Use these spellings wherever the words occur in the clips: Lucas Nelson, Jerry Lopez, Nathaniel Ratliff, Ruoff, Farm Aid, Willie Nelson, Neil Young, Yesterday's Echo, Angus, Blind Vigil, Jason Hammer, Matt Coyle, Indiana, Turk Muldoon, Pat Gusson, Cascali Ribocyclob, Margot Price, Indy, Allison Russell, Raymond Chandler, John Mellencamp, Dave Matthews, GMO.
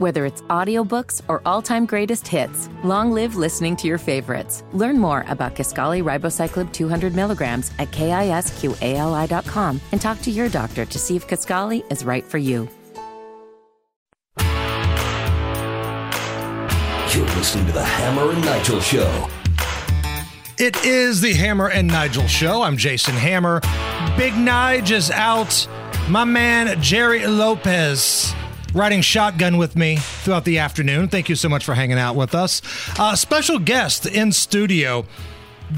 Whether it's audiobooks or all-time greatest hits, long live listening to your favorites. Learn more about Cascali Ribocyclob 200 milligrams at KISQALI.com and talk to your doctor to see if Cascali is right for you. You're listening to The Hammer and Nigel Show. It is The Hammer and Nigel Show. I'm Jason Hammer. Big Nige is out. My man, Jerry Lopez, riding shotgun with me throughout the afternoon. Thank you so much for hanging out with us. Special guest in studio.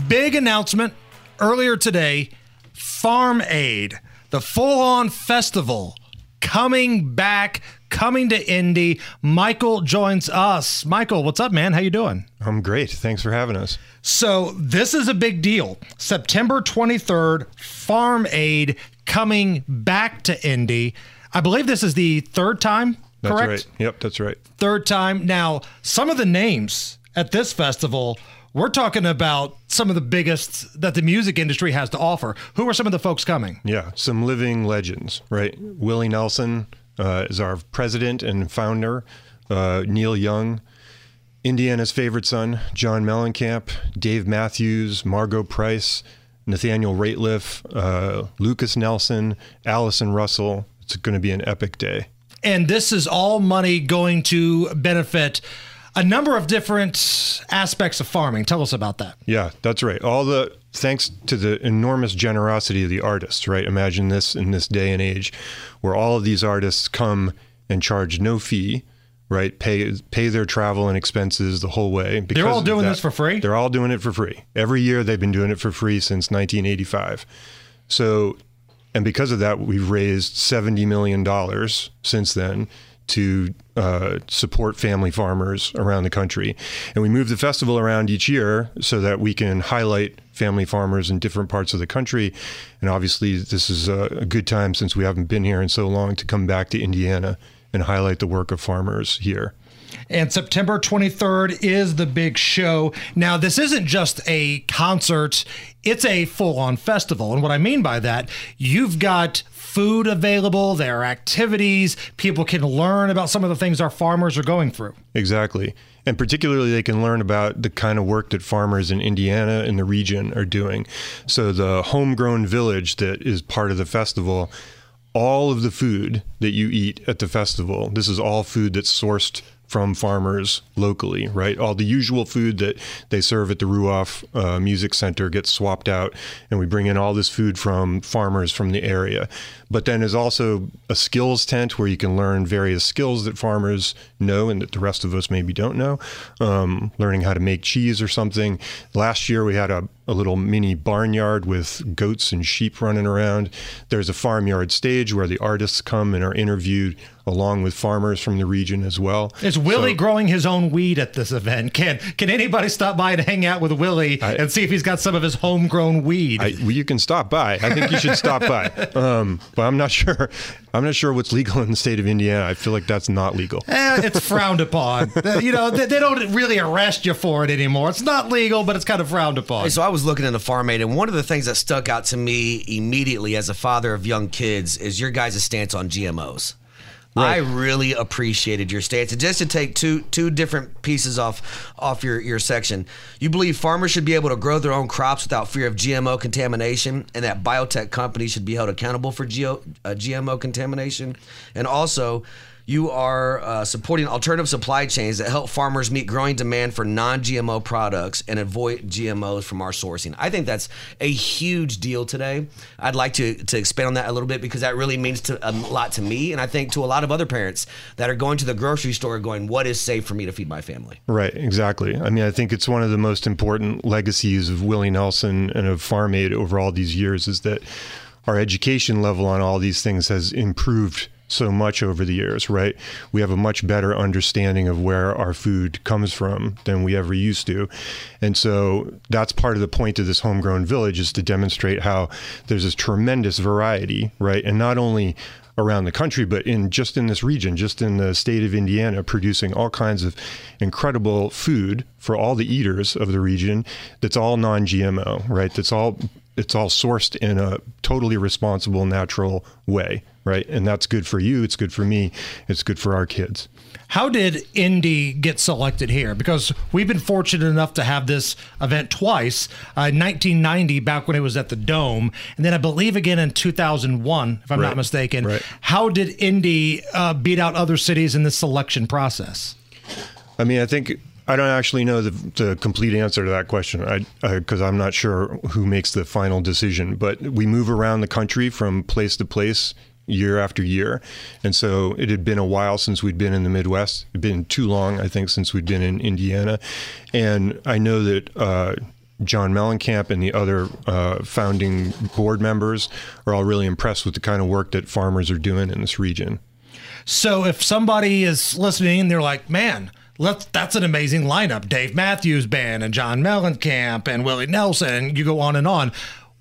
Big announcement earlier today. Farm Aid, the full-on festival, coming back, coming to Indy. Michael joins us. Michael, what's up, man? How you doing? I'm great. Thanks for having us. So this is a big deal. September 23rd, Farm Aid coming back to Indy. I believe this is the third time, correct? That's right. Yep, that's right. Third time. Now, some of the names at this festival, we're talking about some of the biggest that the music industry has to offer. Who are some of the folks coming? Yeah, some living legends, right? Willie Nelson is our president and founder, Neil Young, Indiana's favorite son, John Mellencamp, Dave Matthews, Margot Price, Nathaniel Ratliff, Lucas Nelson, Allison Russell. It's going to be an epic day. And this is all money going to benefit a number of different aspects of farming. Tell us about that. Yeah, that's right. Thanks to the enormous generosity of the artists, right? Imagine this in this day and age where all of these artists come and charge no fee, right? Pay their travel and expenses the whole way. They're all doing this for free? They're all doing it for free. Every year they've been doing it for free since 1985. So, and because of that, we've raised $70 million since then to support family farmers around the country. And we move the festival around each year so that we can highlight family farmers in different parts of the country. And obviously, this is a good time, since we haven't been here in so long, to come back to Indiana and highlight the work of farmers here. And September 23rd is the big show. Now, this isn't just a concert. It's a full-on festival. And what I mean by that, you've got food available, there are activities, people can learn about some of the things our farmers are going through. Exactly. And particularly they can learn about the kind of work that farmers in Indiana and the region are doing. So the homegrown village that is part of the festival, all of the food that you eat at the festival, this is all food that's sourced from farmers locally, right? All the usual food that they serve at the Ruoff Music Center gets swapped out, and we bring in all this food from farmers from the area. But then there's also a skills tent where you can learn various skills that farmers know and that the rest of us maybe don't know, learning how to make cheese or something. Last year we had a little mini barnyard with goats and sheep running around. There's a farmyard stage where the artists come and are interviewed along with farmers from the region as well. Is Willie growing his own weed at this event? Can anybody stop by and hang out with Willie and see if he's got some of his homegrown weed? You can stop by. I think you should stop by. But I'm not sure. I'm not sure what's legal in the state of Indiana. I feel like that's not legal. It's frowned upon. You know, they don't really arrest you for it anymore. It's not legal, but it's kind of frowned upon. Hey, so I was looking into Farm Aid, and one of the things that stuck out to me immediately as a father of young kids is your guys' stance on GMOs. Right. I really appreciated your stance. And just to take two different pieces off your section, you believe farmers should be able to grow their own crops without fear of GMO contamination, and that biotech companies should be held accountable for GMO contamination. And also, you are supporting alternative supply chains that help farmers meet growing demand for non-GMO products and avoid GMOs from our sourcing. I think that's a huge deal today. I'd like to expand on that a little bit, because that really means a lot to me, and I think to a lot of other parents that are going to the grocery store going, what is safe for me to feed my family? Right, exactly. I mean, I think it's one of the most important legacies of Willie Nelson and of Farm Aid over all these years is that our education level on all these things has improved so much over the years, right? We have a much better understanding of where our food comes from than we ever used to. And so that's part of the point of this homegrown village, is to demonstrate how there's this tremendous variety, right? And not only around the country, but in this region, just in the state of Indiana, producing all kinds of incredible food for all the eaters of the region that's all non-GMO, right? It's all sourced in a totally responsible, natural way. right? And that's good for you. It's good for me. It's good for our kids. How did Indy get selected here? Because we've been fortunate enough to have this event twice, 1990, back when it was at the Dome, and then I believe again in 2001, if I'm not mistaken. Right. How did Indy beat out other cities in this selection process? I mean, I think... I don't actually know the complete answer to that question because I'm not sure who makes the final decision. But we move around the country from place to place year after year. And so it had been a while since we'd been in the Midwest. It had been too long, I think, since we'd been in Indiana. And I know that John Mellencamp and the other founding board members are all really impressed with the kind of work that farmers are doing in this region. So if somebody is listening and they're like, man... That's an amazing lineup. Dave Matthews Band and John Mellencamp and Willie Nelson. You go on and on.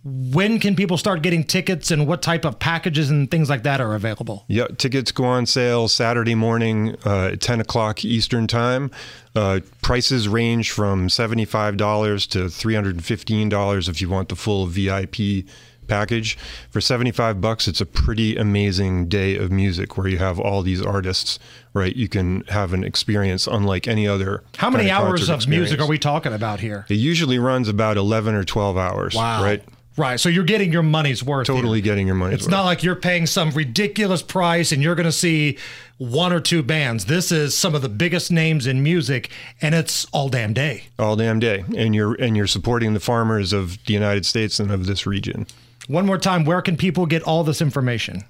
When can people start getting tickets and what type of packages and things like that are available? Yeah, tickets go on sale Saturday morning at 10 o'clock Eastern time. Prices range from $75 to $315 if you want the full VIP package. For $75, it's a pretty amazing day of music where you have all these artists, right? You can have an experience unlike any other. How many hours of music are we talking about here? It usually runs about 11 or 12 hours, right? Right. So you're getting your money's worth. Totally getting your money's worth. It's not like you're paying some ridiculous price and you're going to see one or two bands. This is some of the biggest names in music, and it's all damn day. All damn day. And you're supporting the farmers of the United States and of this region. One more time, where can people get all this information?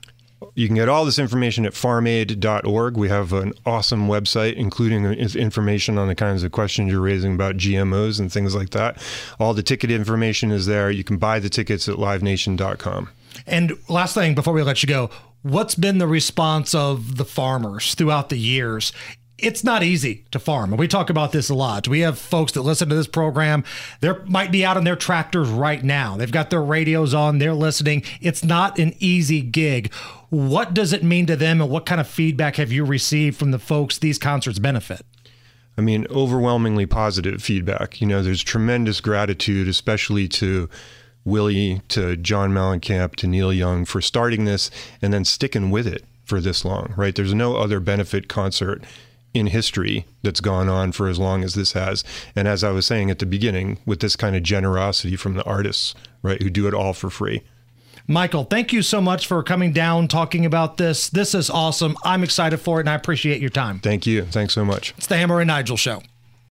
You can get all this information at farmaid.org. We have an awesome website, including information on the kinds of questions you're raising about GMOs and things like that. All the ticket information is there. You can buy the tickets at livenation.com. And last thing before we let you go, what's been the response of the farmers throughout the years? It's not easy to farm. And we talk about this a lot. We have folks that listen to this program. They might be out on their tractors right now. They've got their radios on. They're listening. It's not an easy gig. What does it mean to them, and what kind of feedback have you received from the folks these concerts benefit? I mean, overwhelmingly positive feedback. You know, there's tremendous gratitude, especially to Willie, to John Mellencamp, to Neil Young for starting this and then sticking with it for this long, right? There's no other benefit concert in history that's gone on for as long as this has. And as I was saying at the beginning, with this kind of generosity from the artists, right, who do it all for free. Michael, thank you so much for coming down, talking about this. This is awesome. I'm excited for it, and I appreciate your time. Thank you. Thanks so much. It's the Hammer and Nigel Show.